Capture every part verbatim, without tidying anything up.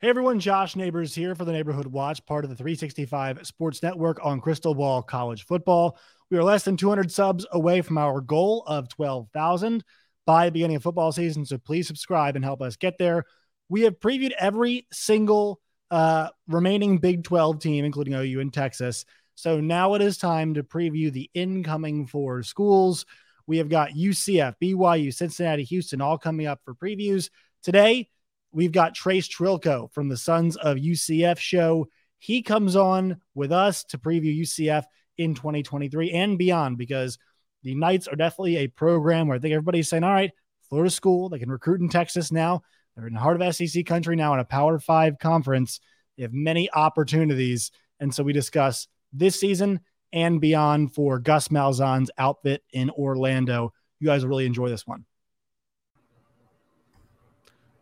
Hey everyone, Josh Neighbors here for the Neighborhood Watch, part of the three sixty-five Sports Network on Crystal Ball College Football. We are less than two hundred subs away from our goal of twelve thousand by the beginning of football season, so please subscribe and help us get there. We have previewed every single uh, remaining Big twelve team, including O U and Texas, so now it is time to preview the incoming four schools. We have got U C F, B Y U, Cincinnati, Houston, all coming up for previews. Today, we've got Trace Trylko from the Sons of U C F show. He comes on with us to preview U C F in twenty twenty-three and beyond, because the Knights are definitely a program where I think everybody's saying, all right, Florida school, they can recruit in Texas now. They're in the heart of S E C country now in a Power Five conference. They have many opportunities. And so we discuss this season and beyond for Gus Malzahn's outfit in Orlando. You guys will really enjoy this one.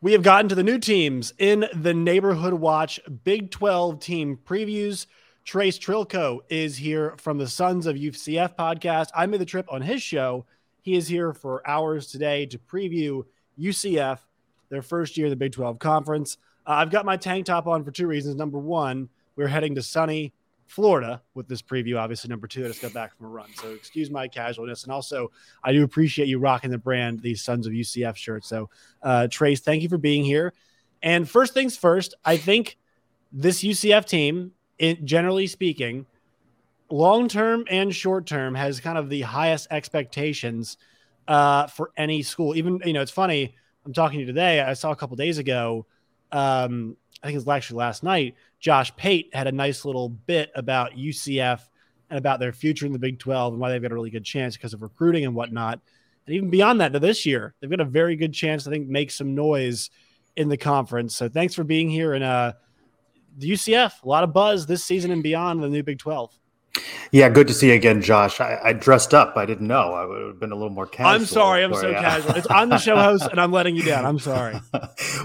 We have gotten to the new teams in the Neighborhood Watch Big twelve team previews. Trace Trylko is here from the Sons of U C F podcast. I made the trip on his show. He is here for hours today to preview U C F, their first year of the Big twelve conference. Uh, I've got my tank top on for two reasons. Number one, we're heading to sunny Florida with this preview. Obviously, number two, I just got back from a run, so excuse my casualness. And also, I do appreciate you rocking the brand, these Sons of U C F shirts. So, uh, Trace, thank you for being here. And first things first, I think this U C F team, it, generally speaking, long-term and short-term, has kind of the highest expectations uh, for any school. Even, you know, it's funny, I'm talking to you today, I saw a couple days ago, um, I think it was actually last night, Josh Pate had a nice little bit about U C F and about their future in the Big twelve and why they've got a really good chance because of recruiting and whatnot. And even beyond that, this year, they've got a very good chance to, I think, make some noise in the conference. So thanks for being here. And uh, the U C F, a lot of buzz this season and beyond the new Big twelve. Yeah, good to see you again, Josh. I, I dressed up. I didn't know. I would have been a little more casual. I'm sorry. I'm so yeah. casual. It's, I'm the show host, and I'm letting you down. I'm sorry.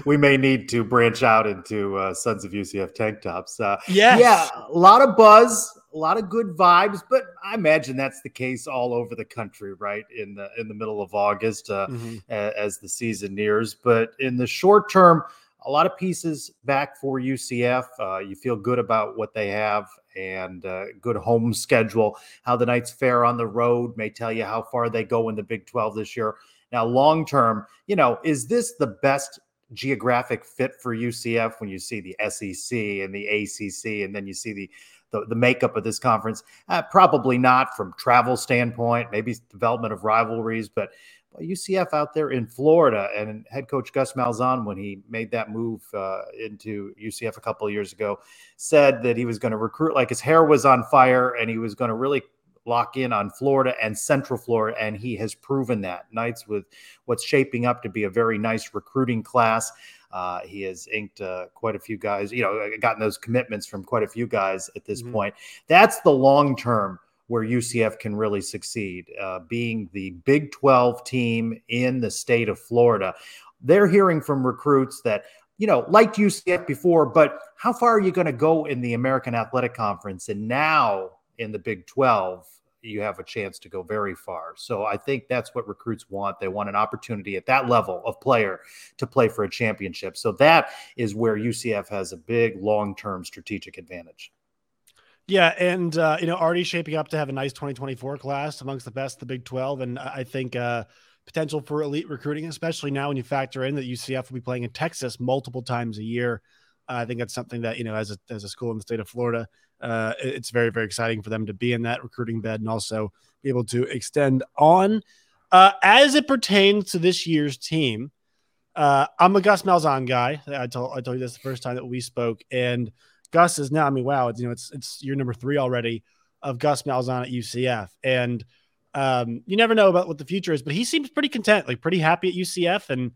We may need to branch out into uh, Sons of U C F tank tops. Uh, yes. Yeah, a lot of buzz, a lot of good vibes, but I imagine that's the case all over the country, right, in the, in the middle of August uh, mm-hmm. as the season nears. But in the short term, a lot of pieces back for U C F. Uh, you feel good about what they have and uh, good home schedule. How the Knights fare on the road may tell you how far they go in the Big twelve this year. Now, long term, you know, is this the best geographic fit for U C F when you see the S E C and the A C C and then you see the the, the makeup of this conference? Uh, probably not from travel standpoint, maybe development of rivalries, but U C F out there in Florida, and head coach Gus Malzahn, when he made that move uh, into U C F a couple of years ago, said that he was going to recruit like his hair was on fire and he was going to really lock in on Florida and Central Florida, and he has proven that. Knights with what's shaping up to be a very nice recruiting class. Uh, he has inked uh, quite a few guys, you know, gotten those commitments from quite a few guys at this mm-hmm. point. That's the long-term where U C F can really succeed, uh, being the Big twelve team in the state of Florida. They're hearing from recruits that, you know, liked U C F before, but how far are you going to go in the American Athletic Conference? And now in the Big twelve, you have a chance to go very far. So I think that's what recruits want. They want an opportunity at that level of player to play for a championship. So that is where U C F has a big long-term strategic advantage. Yeah, and, uh, you know, already shaping up to have a nice twenty twenty-four class amongst the best of the Big twelve, and I think uh, potential for elite recruiting, especially now when you factor in that U C F will be playing in Texas multiple times a year. Uh, I think that's something that, you know, as a, as a school in the state of Florida, uh, it's very, very exciting for them to be in that recruiting bed and also be able to extend on. Uh, as it pertains to this year's team, uh, I'm a Gus Malzahn guy. I told, I told you this the first time that we spoke, and Gus is now, I mean, wow, it's, you know, it's, it's year number three already of Gus Malzahn at U C F. And um, you never know about what the future is, but he seems pretty content, like pretty happy at U C F. And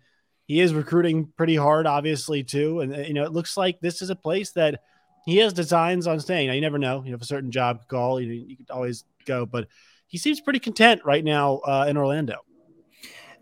He is recruiting pretty hard, obviously, too. And, you know, it looks like this is a place that he has designs on staying. Now, you never know. You know, if a certain job call, you, you could always go. But he seems pretty content right now uh, in Orlando.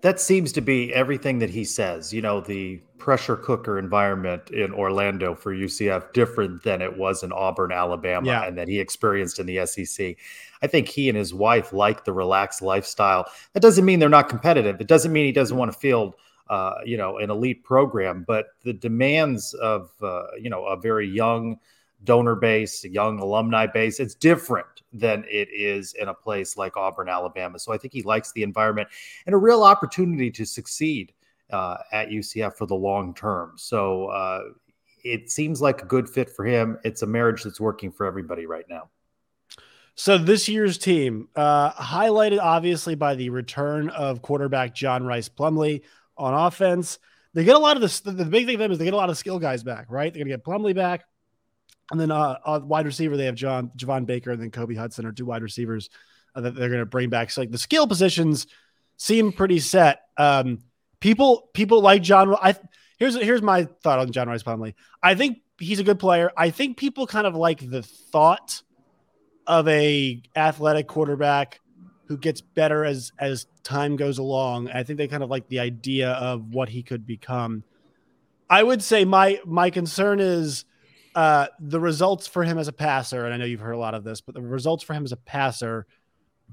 That seems to be everything that he says. You know, the pressure cooker environment in Orlando for U C F different than it was in Auburn, Alabama, yeah. and that he experienced in the S E C. I think he and his wife like the relaxed lifestyle. That doesn't mean they're not competitive. It doesn't mean he doesn't want to field Uh, you know, an elite program, but the demands of, uh, you know, a very young donor base, a young alumni base, it's different than it is in a place like Auburn, Alabama. So I think he likes the environment and a real opportunity to succeed uh, at U C F for the long term. So uh, it seems like a good fit for him. It's a marriage that's working for everybody right now. So this year's team, uh, highlighted obviously by the return of quarterback John Rhys Plumlee. On offense, they get a lot of this. The big thing for them is they get a lot of skill guys back, right? They're going to get Plumlee back. And then uh, a wide receiver, they have John Javon Baker and then Kobe Hudson are two wide receivers uh, that they're going to bring back. So like the skill positions seem pretty set. Um, people people like John. I, here's, here's my thought on John Rhys Plumlee. I think he's a good player. I think people kind of like the thought of a athletic quarterback who gets better as, as time goes along. I think they kind of like the idea of what he could become. I would say my, my concern is uh, the results for him as a passer. And I know you've heard a lot of this, but the results for him as a passer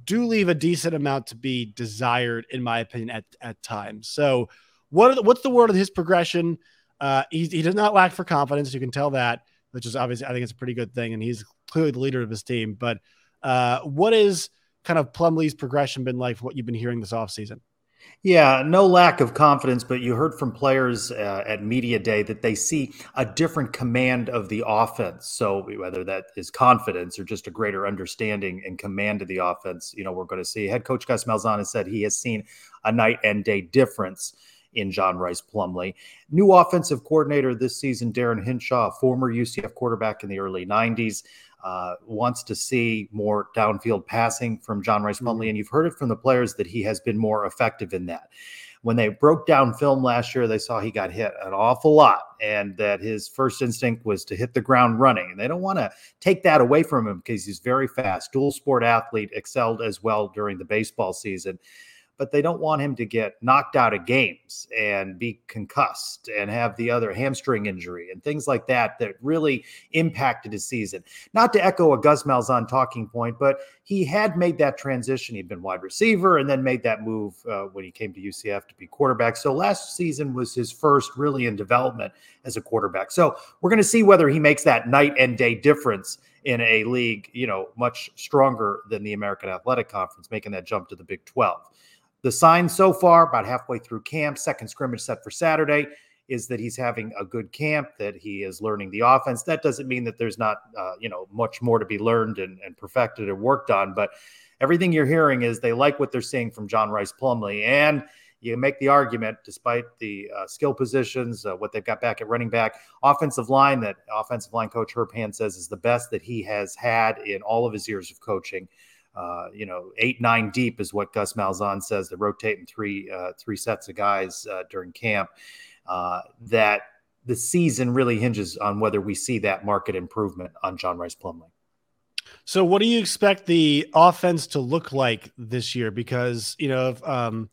do leave a decent amount to be desired, in my opinion, at, at times. So what are the, what's the word on his progression? Uh, he, he does not lack for confidence. You can tell that, which is obviously, I think it's a pretty good thing. And he's clearly the leader of his team, but uh, what is, kind of Plumlee's progression been like for what you've been hearing this offseason? Yeah, no lack of confidence, but you heard from players uh, at Media Day that they see a different command of the offense. So whether that is confidence or just a greater understanding and command of the offense, you know, we're going to see. Head coach Gus Malzahn has said he has seen a night and day difference in John Rhys Plumlee. New offensive coordinator this season, Darren Hinshaw, former U C F quarterback in the early nineties. Uh, wants to see more downfield passing from John Rhys Plumlee. Mm-hmm. And you've heard it from the players that he has been more effective in that. When they broke down film last year, they saw he got hit an awful lot and that his first instinct was to hit the ground running. And they don't want to take that away from him because he's very fast, dual sport athlete, excelled as well during the baseball season. But they don't want him to get knocked out of games and be concussed and have the other hamstring injury and things like that that really impacted his season. Not to echo a Gus Malzahn talking point, but he had made that transition. He'd been wide receiver and then made that move uh, when he came to U C F to be quarterback. So last season was his first really in development as a quarterback. So we're going to see whether he makes that night and day difference in a league, you know, much stronger than the American Athletic Conference, making that jump to the Big twelve. The sign so far, about halfway through camp, second scrimmage set for Saturday, is that he's having a good camp, that he is learning the offense. That doesn't mean that there's not, uh, you know, much more to be learned and, and perfected and worked on. But everything you're hearing is they like what they're seeing from John Rhys Plumlee. And you make the argument, despite the uh, skill positions, uh, what they've got back at running back, offensive line, that offensive line coach Herb Hand says is the best that he has had in all of his years of coaching. Uh, you know, eight, nine deep is what Gus Malzahn says. They're rotating three, uh, three sets of guys uh, during camp. Uh, that the season really hinges on whether we see that market improvement on John Rhys Plumlee. So, what do you expect the offense to look like this year? Because you know, if, um,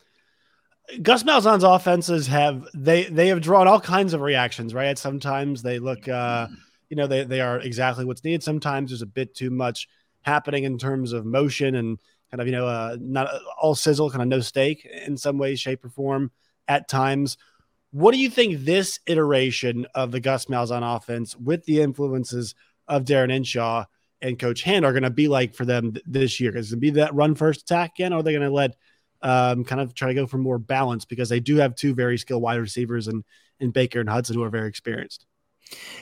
Gus Malzahn's offenses have they they have drawn all kinds of reactions, right? Sometimes they look, uh, you know, they they are exactly what's needed. Sometimes there's a bit too much happening in terms of motion and kind of, you know, uh, not all sizzle, kind of no steak in some way, shape or form at times. What do you think this iteration of the Gus Malzahn offense with the influences of Darren Hinshaw and Coach Hand are going to be like for them th- this year? Is it going to be that run first attack again? Or are they going to let um, kind of try to go for more balance because they do have two very skilled wide receivers and, and Baker and Hudson who are very experienced?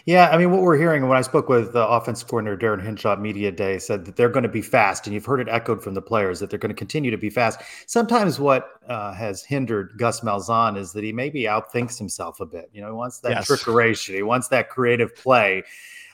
Yeah, I mean, what we're hearing, and when I spoke with uh, offensive coordinator Darren Hinshaw at Media Day, said that they're going to be fast, and you've heard it echoed from the players that they're going to continue to be fast. Sometimes what uh, has hindered Gus Malzahn is that he maybe outthinks himself a bit. You know, he wants that yes. trickeration. He wants that creative play.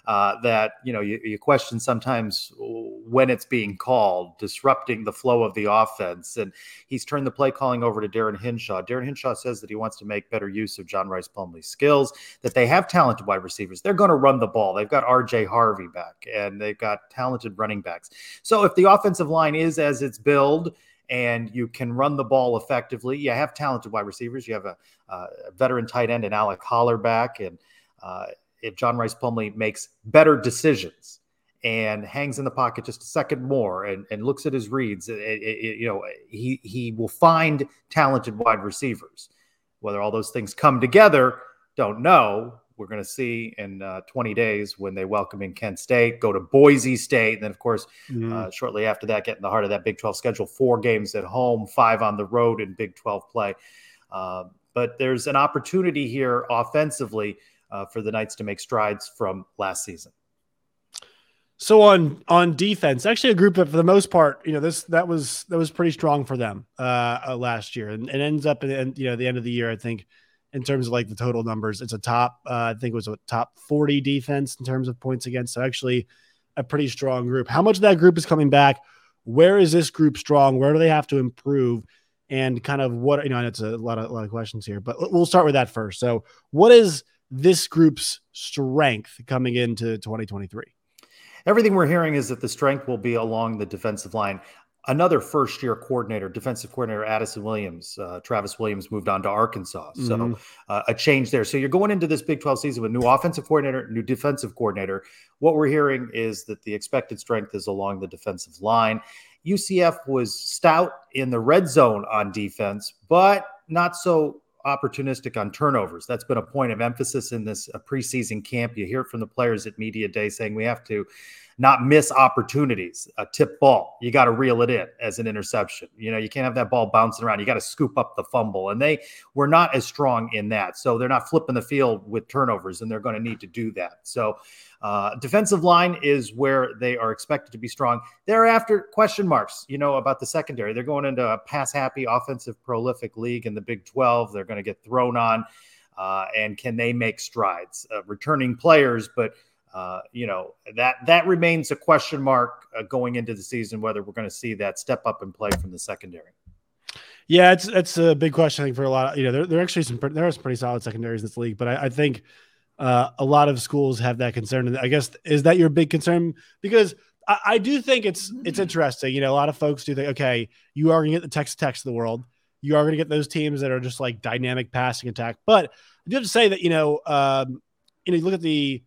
uh, that, you know, you, you question sometimes when it's being called, disrupting the flow of the offense. And he's turned the play calling over to Darren Hinshaw. Darren Hinshaw says that he wants to make better use of John Rhys Plumlee's skills, that they have talented wide receivers. They're going to run the ball. They've got R J Harvey back, and they've got talented running backs. So if the offensive line is as it's billed, and you can run the ball effectively, you have talented wide receivers. You have a, uh, a veteran tight end and Alec Holler back. And uh, if John Rhys Plumlee makes better decisions and hangs in the pocket just a second more and, and looks at his reads, it, it, it, you know, he, he will find talented wide receivers. Whether all those things come together, don't know. We're going to see in uh, twenty days when they welcome in Kent State, go to Boise State. And then, of course, mm-hmm. uh, shortly after that, get in the heart of that Big twelve schedule, four games at home, five on the road in Big twelve play. Uh, but there's an opportunity here offensively uh, for the Knights to make strides from last season. So on on defense, actually a group that for the most part, you know, this that was that was pretty strong for them uh, last year, and it ends up in, you know, the end of the year, I think, in terms of like the total numbers, it's a top, uh, I think it was a top forty defense in terms of points against. So actually a pretty strong group. How much of that group is coming back? Where is this group strong? Where do they have to improve? And kind of what, you know, and it's a lot of, a lot of questions here, but we'll start with that first. So what is this group's strength coming into twenty twenty-three? Everything we're hearing is that the strength will be along the defensive line. Another first-year coordinator, defensive coordinator, Addison Williams, uh, Travis Williams moved on to Arkansas. So mm-hmm. uh, a change there. So you're going into this Big twelve season with new offensive coordinator, new defensive coordinator. What we're hearing is that the expected strength is along the defensive line. U C F was stout in the red zone on defense, but not so opportunistic on turnovers. That's been a point of emphasis in this uh, preseason camp. You hear it from the players at media day saying we have to not miss opportunities. A tip ball, you got to reel it in as an interception. You know, you can't have that ball bouncing around. You got to scoop up the fumble, and they were not as strong in that. So they're not flipping the field with turnovers, and they're going to need to do that. So uh, defensive line is where they are expected to be strong. Thereafter, question marks, you know, about the secondary. They're going into a pass-happy, offensive, prolific league in the Big twelve. They're going to get thrown on, uh, and can they make strides? Uh, returning players, but uh, you know, that that remains a question mark uh, going into the season, whether we're going to see that step up and play from the secondary. Yeah, it's it's a big question, I think, for a lot of, you know, there there are actually some there are some pretty solid secondaries in this league, but I, I think uh, a lot of schools have that concern. And I guess, is that your big concern? Because I, I do think it's it's interesting. You know, a lot of folks do think, okay, you are going to get the Texas Tech of the world. You are going to get those teams that are just like dynamic passing attack. But I do have to say that, you know, um, you know, you look at the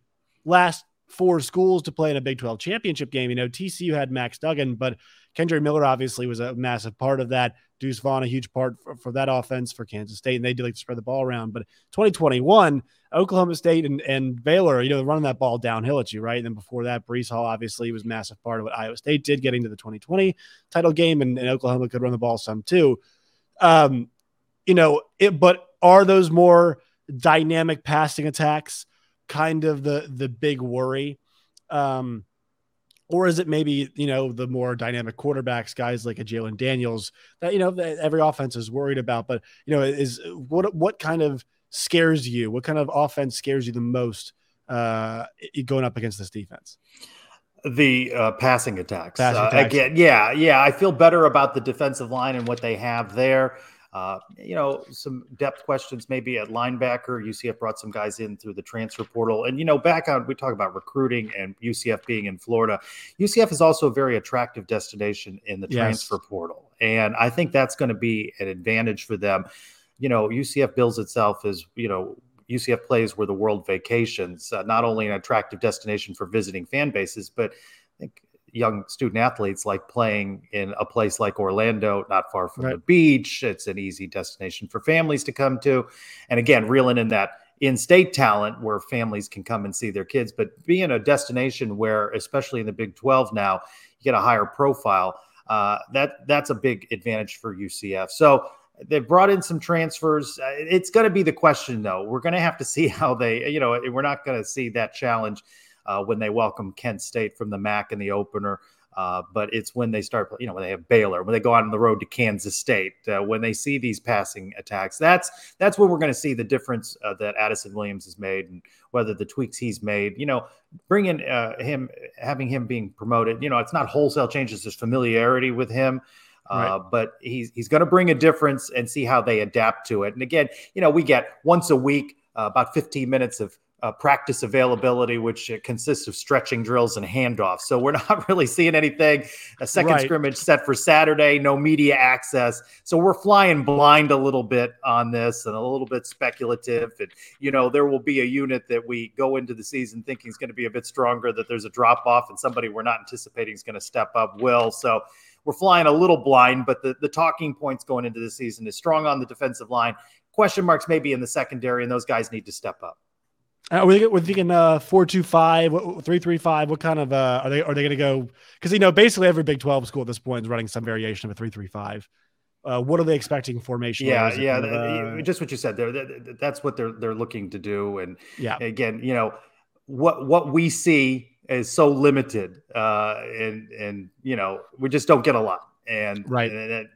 last four schools to play in a Big twelve championship game. You know, T C U had Max Duggan, but Kendre Miller obviously was a massive part of that. Deuce Vaughn, a huge part for, for that offense for Kansas State, and they do like to spread the ball around. But twenty twenty-one, Oklahoma State and, and Baylor, you know, they're running that ball downhill at you, right? And then before that, Breece Hall obviously was a massive part of what Iowa State did, getting to the twenty twenty title game, and, and Oklahoma could run the ball some too. Um, you know, it, but are those more dynamic passing attacks kind of the, the big worry? Um, or is it maybe, you know, the more dynamic quarterbacks, guys like a Jalen Daniels that, you know, that every offense is worried about, but, you know, is what, what kind of scares you? What kind of offense scares you the most, uh, going up against this defense? The uh, passing attacks. Passing attacks. Uh, again, yeah, yeah. I feel better about the defensive line and what they have there. Uh, you know, some depth questions maybe at linebacker. U C F brought some guys in through the transfer portal. And, you know, back on, we talk about recruiting and U C F being in Florida. U C F is also a very attractive destination in the yes. transfer portal. And I think that's going to be an advantage for them. You know, U C F bills itself as, you know, U C F plays where the world vacations, uh, not only an attractive destination for visiting fan bases, but I think young student athletes like playing in a place like Orlando, not far from right. the beach. It's an easy destination for families to come to. And again, reeling in that in-state talent where families can come and see their kids, but being a destination where, especially in the Big twelve now, you get a higher profile. Uh, that that's a big advantage for U C F. So they brought in some transfers. It's going to be the question, though. We're going to have to see how they, you know, we're not going to see that challenge uh, when they welcome Kent State from the M A C in the opener. Uh, but it's when they start, you know, when they have Baylor, when they go out on the road to Kansas State, uh, when they see these passing attacks, that's that's when we're going to see the difference uh, that Addison Williams has made, and whether the tweaks he's made, you know, bringing uh, him, having him being promoted, you know, it's not wholesale changes. There's familiarity with him. Uh, right. But he's he's going to bring a difference and see how they adapt to it. And again, you know, we get once a week uh, about fifteen minutes of uh, practice availability, which uh, consists of stretching drills and handoffs. So we're not really seeing anything. A second right. scrimmage set for Saturday, no media access. So we're flying blind a little bit on this and a little bit speculative. And, you know, there will be a unit that we go into the season thinking is going to be a bit stronger, that there's a drop off and somebody we're not anticipating is going to step up will. So we're flying a little blind, but the, the talking points going into the season is strong on the defensive line. Question marks maybe in the secondary, and those guys need to step up. Uh, we're, we're thinking uh, four two five, three three five. What kind of uh, are they? Are they going to go? Because you know, basically every Big twelve school at this point is running some variation of a three three five. Uh, what are they expecting formation? Yeah, yeah, kind of, uh, just what you said there. That, that's what they're they're looking to do. And yeah, again, you know, what what we see is so limited, uh, and, and, you know, we just don't get a lot. And, right. and, and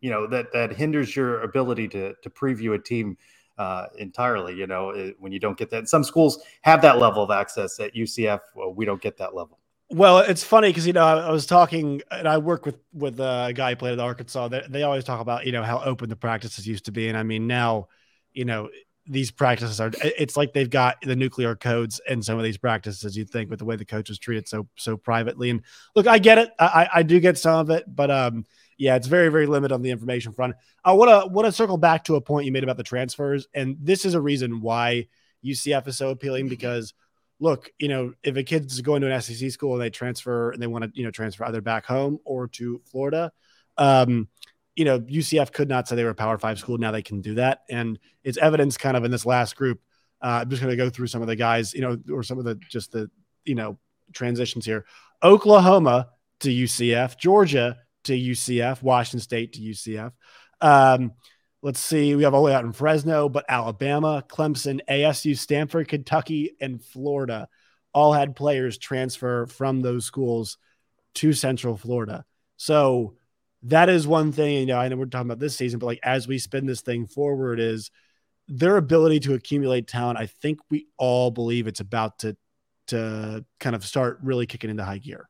you know, that, that hinders your ability to, to preview a team uh, entirely, you know, it, when you don't get that. And some schools have that level of access. At U C F, well, we don't get that level. Well, it's funny because, you know, I, I was talking and I work with, with a guy who played at Arkansas. They, they always talk about, you know, how open the practices used to be. And I mean, now, you know, these practices are, it's like they've got the nuclear codes in some of these practices, you'd think, with the way the coaches treat it so, so privately. And look, I get it. I, I do get some of it, but um, yeah, it's very, very limited on the information front. I want to, want to circle back to a point you made about the transfers. And this is a reason why U C F is so appealing, because look, you know, if a kid's going to an S E C school and they transfer and they want to, you know, transfer either back home or to Florida, um, you know, U C F could not say they were a Power Five school. Now they can do that. And it's evidence kind of in this last group. Uh, I'm just going to go through some of the guys, you know, or some of the, just the, you know, transitions here. Oklahoma to U C F, Georgia to U C F, Washington State to U C F. Um, let's see. We have all the way out in Fresno, but Alabama, Clemson, A S U, Stanford, Kentucky, and Florida all had players transfer from those schools to Central Florida. So that is one thing, you know, I know we're talking about this season, but like as we spin this thing forward, is their ability to accumulate talent. I think we all believe it's about to to kind of start really kicking into high gear.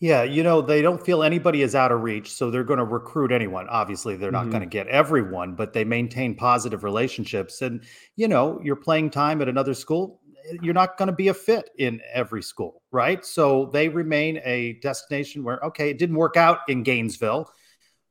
Yeah, you know, they don't feel anybody is out of reach, so they're going to recruit anyone. Obviously, they're not mm-hmm. going to get everyone, but they maintain positive relationships. And, you know, you're playing time at another school. You're not going to be a fit in every school, right? So they remain a destination where, okay, it didn't work out in Gainesville,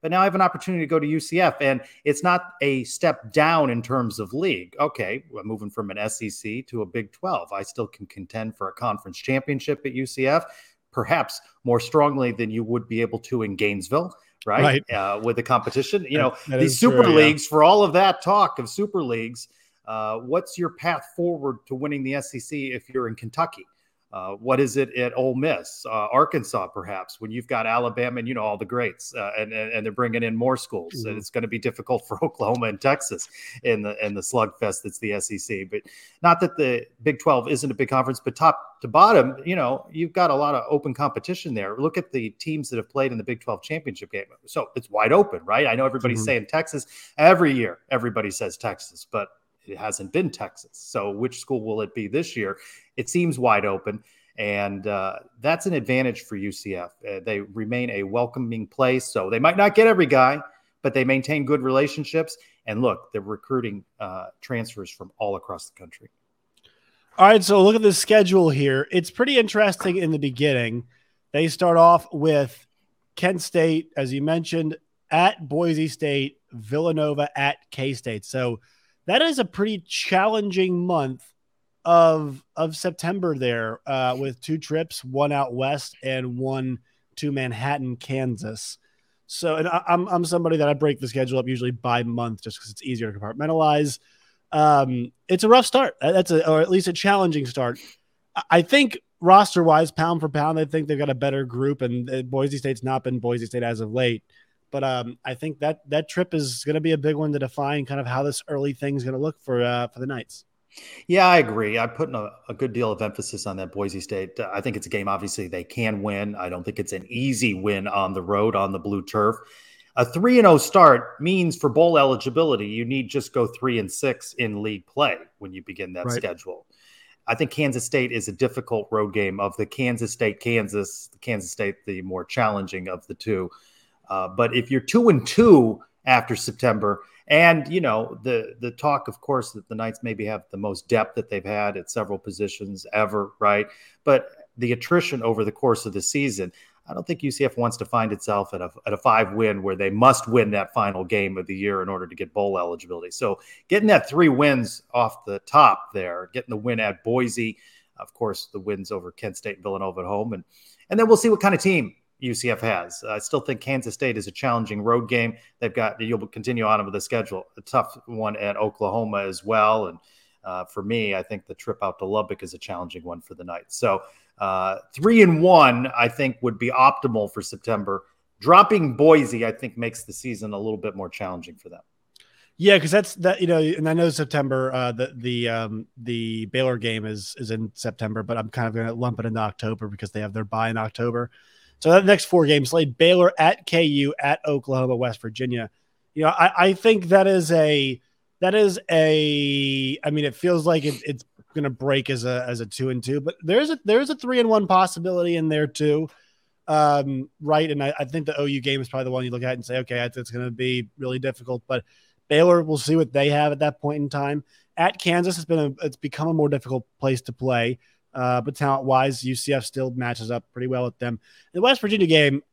but now I have an opportunity to go to U C F, and it's not a step down in terms of league. Okay, we're moving from an S E C to a Big twelve. I still can contend for a conference championship at U C F, perhaps more strongly than you would be able to in Gainesville, right? right. Uh, with the competition, you know, these super true, leagues, yeah. for all of that talk of super leagues, Uh, what's your path forward to winning the S E C if you're in Kentucky? Uh, what is it at Ole Miss, uh, Arkansas, perhaps, when you've got Alabama and, you know, all the greats, uh, and, and and they're bringing in more schools, mm-hmm. and it's going to be difficult for Oklahoma and Texas in the in the slugfest that's the S E C. But not that the Big twelve isn't a big conference, but top to bottom, you know, you've got a lot of open competition there. Look at the teams that have played in the Big twelve championship game. So it's wide open, right? I know everybody's mm-hmm. saying Texas every year. Everybody says Texas, but it hasn't been Texas. So which school will it be this year? It seems wide open. And uh, that's an advantage for U C F. Uh, they remain a welcoming place. So they might not get every guy, but they maintain good relationships. And look, they're recruiting uh, transfers from all across the country. All right. So look at the schedule here. It's pretty interesting in the beginning. They start off with Kent State, as you mentioned, at Boise State, Villanova at K-State. So that is a pretty challenging month of of September there, uh, with two trips, one out west and one to Manhattan, Kansas. So, and I, I'm I'm somebody that I break the schedule up usually by month just because it's easier to compartmentalize. Um, it's a rough start. That's a, or at least a challenging start. I think roster wise, pound for pound, I think they've got a better group, and Boise State's not been Boise State as of late. But um, I think that that trip is going to be a big one to define kind of how this early thing is going to look for uh, for the Knights. Yeah, I agree. I'm putting a, a good deal of emphasis on that Boise State. I think it's a game, obviously, they can win. I don't think it's an easy win on the road, on the blue turf. A three and oh start means for bowl eligibility, you need just go three and six in league play when you begin that right. schedule. I think Kansas State is a difficult road game of the Kansas State, Kansas, Kansas State, the more challenging of the two. Uh, but if you're two and two after September, and, you know, the the talk, of course, that the Knights maybe have the most depth that they've had at several positions ever, right? But the attrition over the course of the season, I don't think U C F wants to find itself at a at a five win where they must win that final game of the year in order to get bowl eligibility. So getting that three wins off the top there, getting the win at Boise, of course, the wins over Kent State and Villanova at home, and and then we'll see what kind of team U C F has. I still think Kansas State is a challenging road game. They've got, you'll continue on with the schedule, a tough one at Oklahoma as well. And uh, for me, I think the trip out to Lubbock is a challenging one for the Knights. So uh, three and one, I think, would be optimal for September. Dropping Boise, I think, makes the season a little bit more challenging for them. Yeah, because that's that, you know, and I know September, uh, the the um, the Baylor game is is in September, but I'm kind of going to lump it into October because they have their bye in October. So that next four games played: Baylor, at K U, at Oklahoma, West Virginia. You know, I, I think that is a that is a. I mean, it feels like it, it's going to break as a as a two and two, but there's a there's a three and one possibility in there too, um, right? And I, I think the O U game is probably the one you look at and say, okay, it's going to be really difficult. But Baylor, we'll see what they have at that point in time. At Kansas, it's been a, it's become a more difficult place to play. Uh, but talent-wise, U C F still matches up pretty well with them. The West Virginia game,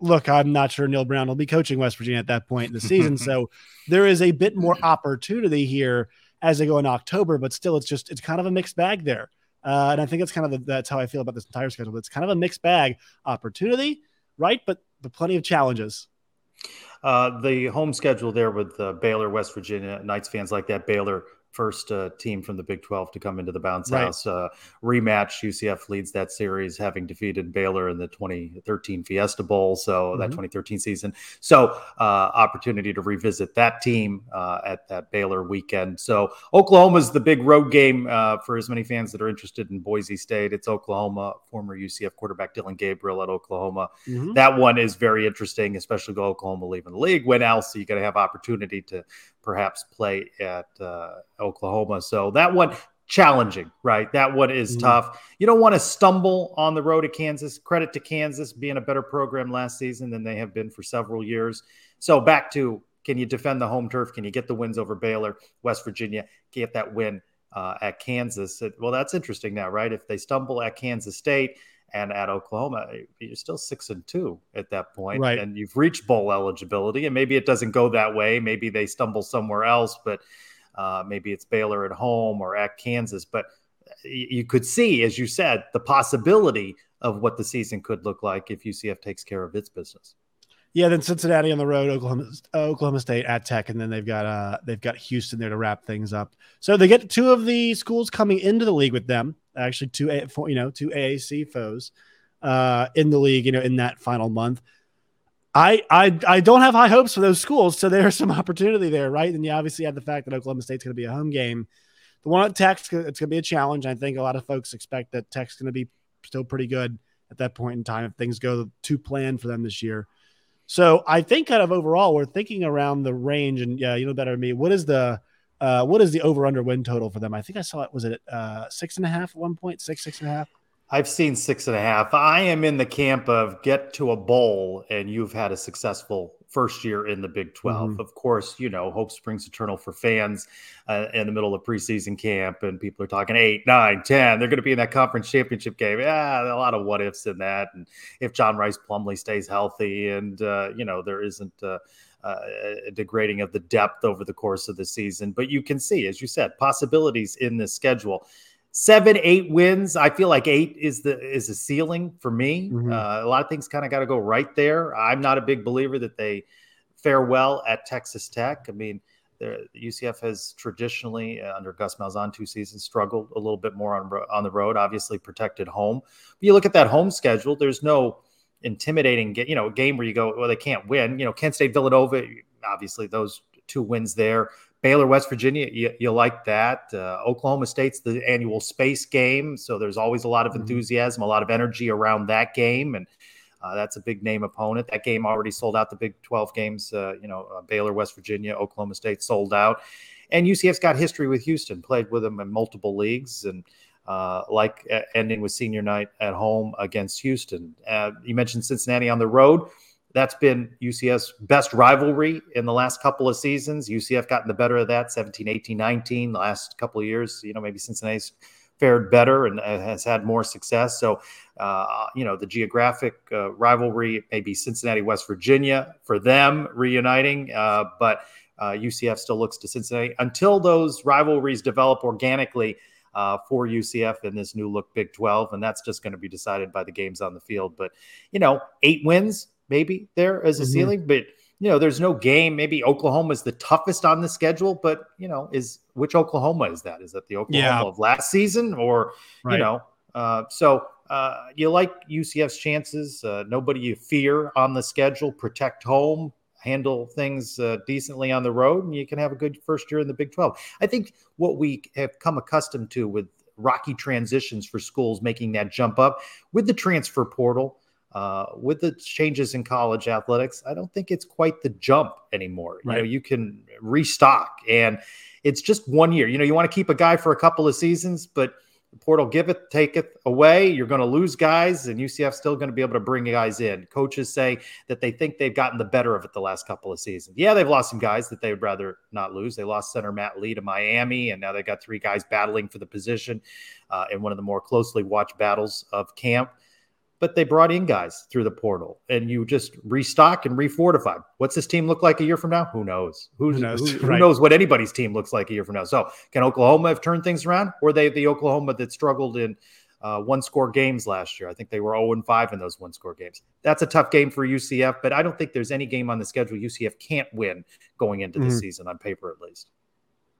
look, I'm not sure Neil Brown will be coaching West Virginia at that point in the season, so there is a bit more opportunity here as they go in October, but still it's just it's kind of a mixed bag there. Uh, and I think that's kind of the, that's how I feel about this entire schedule. It's kind of a mixed bag opportunity, right? But, but plenty of challenges. Uh, the home schedule there with uh, Baylor, West Virginia, Knights fans like that, Baylor, first uh, team from the Big twelve to come into the bounce right. house uh, rematch. U C F leads that series, having defeated Baylor in the twenty thirteen Fiesta Bowl. So mm-hmm. that twenty thirteen season. So uh, opportunity to revisit that team uh, at that Baylor weekend. So Oklahoma's the big road game uh, for as many fans that are interested in Boise State. It's Oklahoma, former U C F quarterback Dylan Gabriel at Oklahoma. Mm-hmm. That one is very interesting, especially go Oklahoma leaving the league. When else are you going to have opportunity to perhaps play at uh, Oklahoma? So that one challenging, right? That one is mm-hmm. tough. You don't want to stumble on the road to Kansas. Credit to Kansas being a better program last season than they have been for several years. So back to, can you defend the home turf? Can you get the wins over Baylor, West Virginia, get that win uh, at Kansas? Well, that's interesting now, right? If they stumble at Kansas State and at Oklahoma, you're still six and two at that point. Right. And you've reached bowl eligibility, and maybe it doesn't go that way. Maybe they stumble somewhere else, but uh, maybe it's Baylor at home or at Kansas. But you could see, as you said, the possibility of what the season could look like if U C F takes care of its business. Yeah, then Cincinnati on the road, Oklahoma, Oklahoma State at Tech, and then they've got uh, they've got Houston there to wrap things up. So they get two of the schools coming into the league with them, actually two you know two A A C foes uh, in the league, you know, in that final month. I I I don't have high hopes for those schools, so there's some opportunity there, right? And you obviously have the fact that Oklahoma State's going to be a home game. The one at Tech, it's going to be a challenge. I think a lot of folks expect that Tech's going to be still pretty good at that point in time if things go to plan for them this year. So I think kind of overall we're thinking around the range, and yeah, you know better than me. What is the uh, what is the over under win total for them? I think I saw it was it uh, six and a half at one point, six six and a half. I've seen six and a half. I am in the camp of get to a bowl, and you've had a successful first year in the Big twelve. Mm-hmm. Of course, you know, hope springs eternal for fans uh, in the middle of preseason camp, and people are talking eight, nine, ten. They're going to be in that conference championship game. Yeah, a lot of what ifs in that. And if John Rhys Plumlee stays healthy, and uh, you know, there isn't uh, uh, a degrading of the depth over the course of the season, but you can see, as you said, possibilities in this schedule. Seven, eight wins. I feel like eight is the is a ceiling for me. Mm-hmm. Uh, a lot of things kind of got to go right there. I'm not a big believer that they fare well at Texas Tech. I mean, U C F has traditionally, uh, under Gus Malzahn, two seasons, struggled a little bit more on on the road. Obviously, protected home. But you look at that home schedule. There's no intimidating, you know, game where you go, well, they can't win. You know, Kent State, Villanova. Obviously, those two wins there. Baylor, West Virginia, you, you like that. Uh, Oklahoma State's the annual space game, so there's always a lot of enthusiasm, a lot of energy around that game, and uh, that's a big name opponent. That game already sold out. The Big twelve games, uh, you know, uh, Baylor, West Virginia, Oklahoma State sold out, and U C F's got history with Houston, played with them in multiple leagues, and uh, like uh, ending with senior night at home against Houston. Uh, you mentioned Cincinnati on the road. That's been U C F's best rivalry in the last couple of seasons. U C F gotten the better of that, seventeen, eighteen, nineteen, the last couple of years. You know, maybe Cincinnati's fared better and has had more success. So, uh, you know, the geographic uh, rivalry, maybe Cincinnati, West Virginia for them reuniting. Uh, but uh, U C F still looks to Cincinnati until those rivalries develop organically Uh, for U C F in this new look Big twelve. And that's just going to be decided by the games on the field. But, you know, eight wins maybe there as a mm-hmm. ceiling. But, you know, there's no game. Maybe Oklahoma is the toughest on the schedule. But, you know, is which Oklahoma is that? Is that the Oklahoma yeah. of last season? Or, right. you know, uh, so uh, you like U C F's chances. Uh, nobody you fear on the schedule. Protect home. Handle things uh, decently on the road, and you can have a good first year in the Big twelve. I think what we have come accustomed to with rocky transitions for schools making that jump up with the transfer portal, uh, with the changes in college athletics, I don't think it's quite the jump anymore. Right. You know, you can restock, and it's just one year. You know, you want to keep a guy for a couple of seasons, but the portal giveth, taketh away. You're going to lose guys, and U C F's still going to be able to bring guys in. Coaches say that they think they've gotten the better of it the last couple of seasons. Yeah, they've lost some guys that they would rather not lose. They lost center Matt Lee to Miami, and now they've got three guys battling for the position uh, in one of the more closely watched battles of camp. But they brought in guys through the portal, and you just restock and refortify. What's this team look like a year from now? Who knows? Who's, who knows? Who, right. who knows what anybody's team looks like a year from now? So can Oklahoma have turned things around? Or are they the Oklahoma that struggled in uh, one-score games last year? I think they were oh and five in those one-score games. That's a tough game for U C F, but I don't think there's any game on the schedule U C F can't win going into mm-hmm. this season, on paper at least.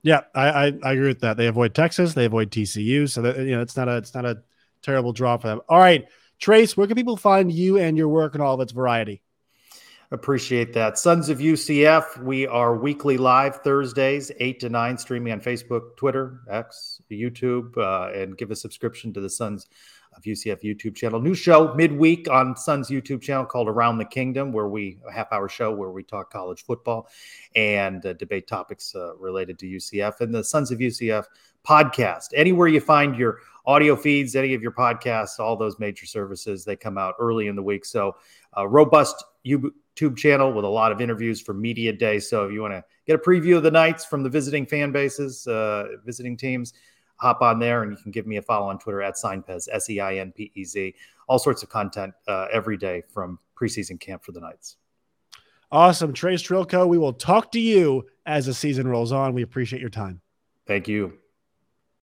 Yeah, I, I, I agree with that. They avoid Texas. They avoid T C U. So that, you know, it's not a it's not a terrible draw for them. All right. Trace, where can people find you and your work and all of its variety? Appreciate that. Sons of U C F, we are weekly live Thursdays, eight to nine, streaming on Facebook, Twitter, X, YouTube, uh, and give a subscription to the Sons of U C F YouTube channel. New show midweek on Sons YouTube channel called Around the Kingdom, where we a half hour show where we talk college football and uh, debate topics uh, related to U C F, and the Sons of U C F podcast. Anywhere you find your audio feeds, any of your podcasts, all those major services, they come out early in the week. So a robust YouTube channel with a lot of interviews for media day. So if you want to get a preview of the nights from the visiting fan bases, uh, visiting teams, hop on there, and you can give me a follow on Twitter at Seinpez, S E I N P E Z. All sorts of content uh, every day from preseason camp for the Knights. Awesome. Trace Trylko, we will talk to you as the season rolls on. We appreciate your time. Thank you.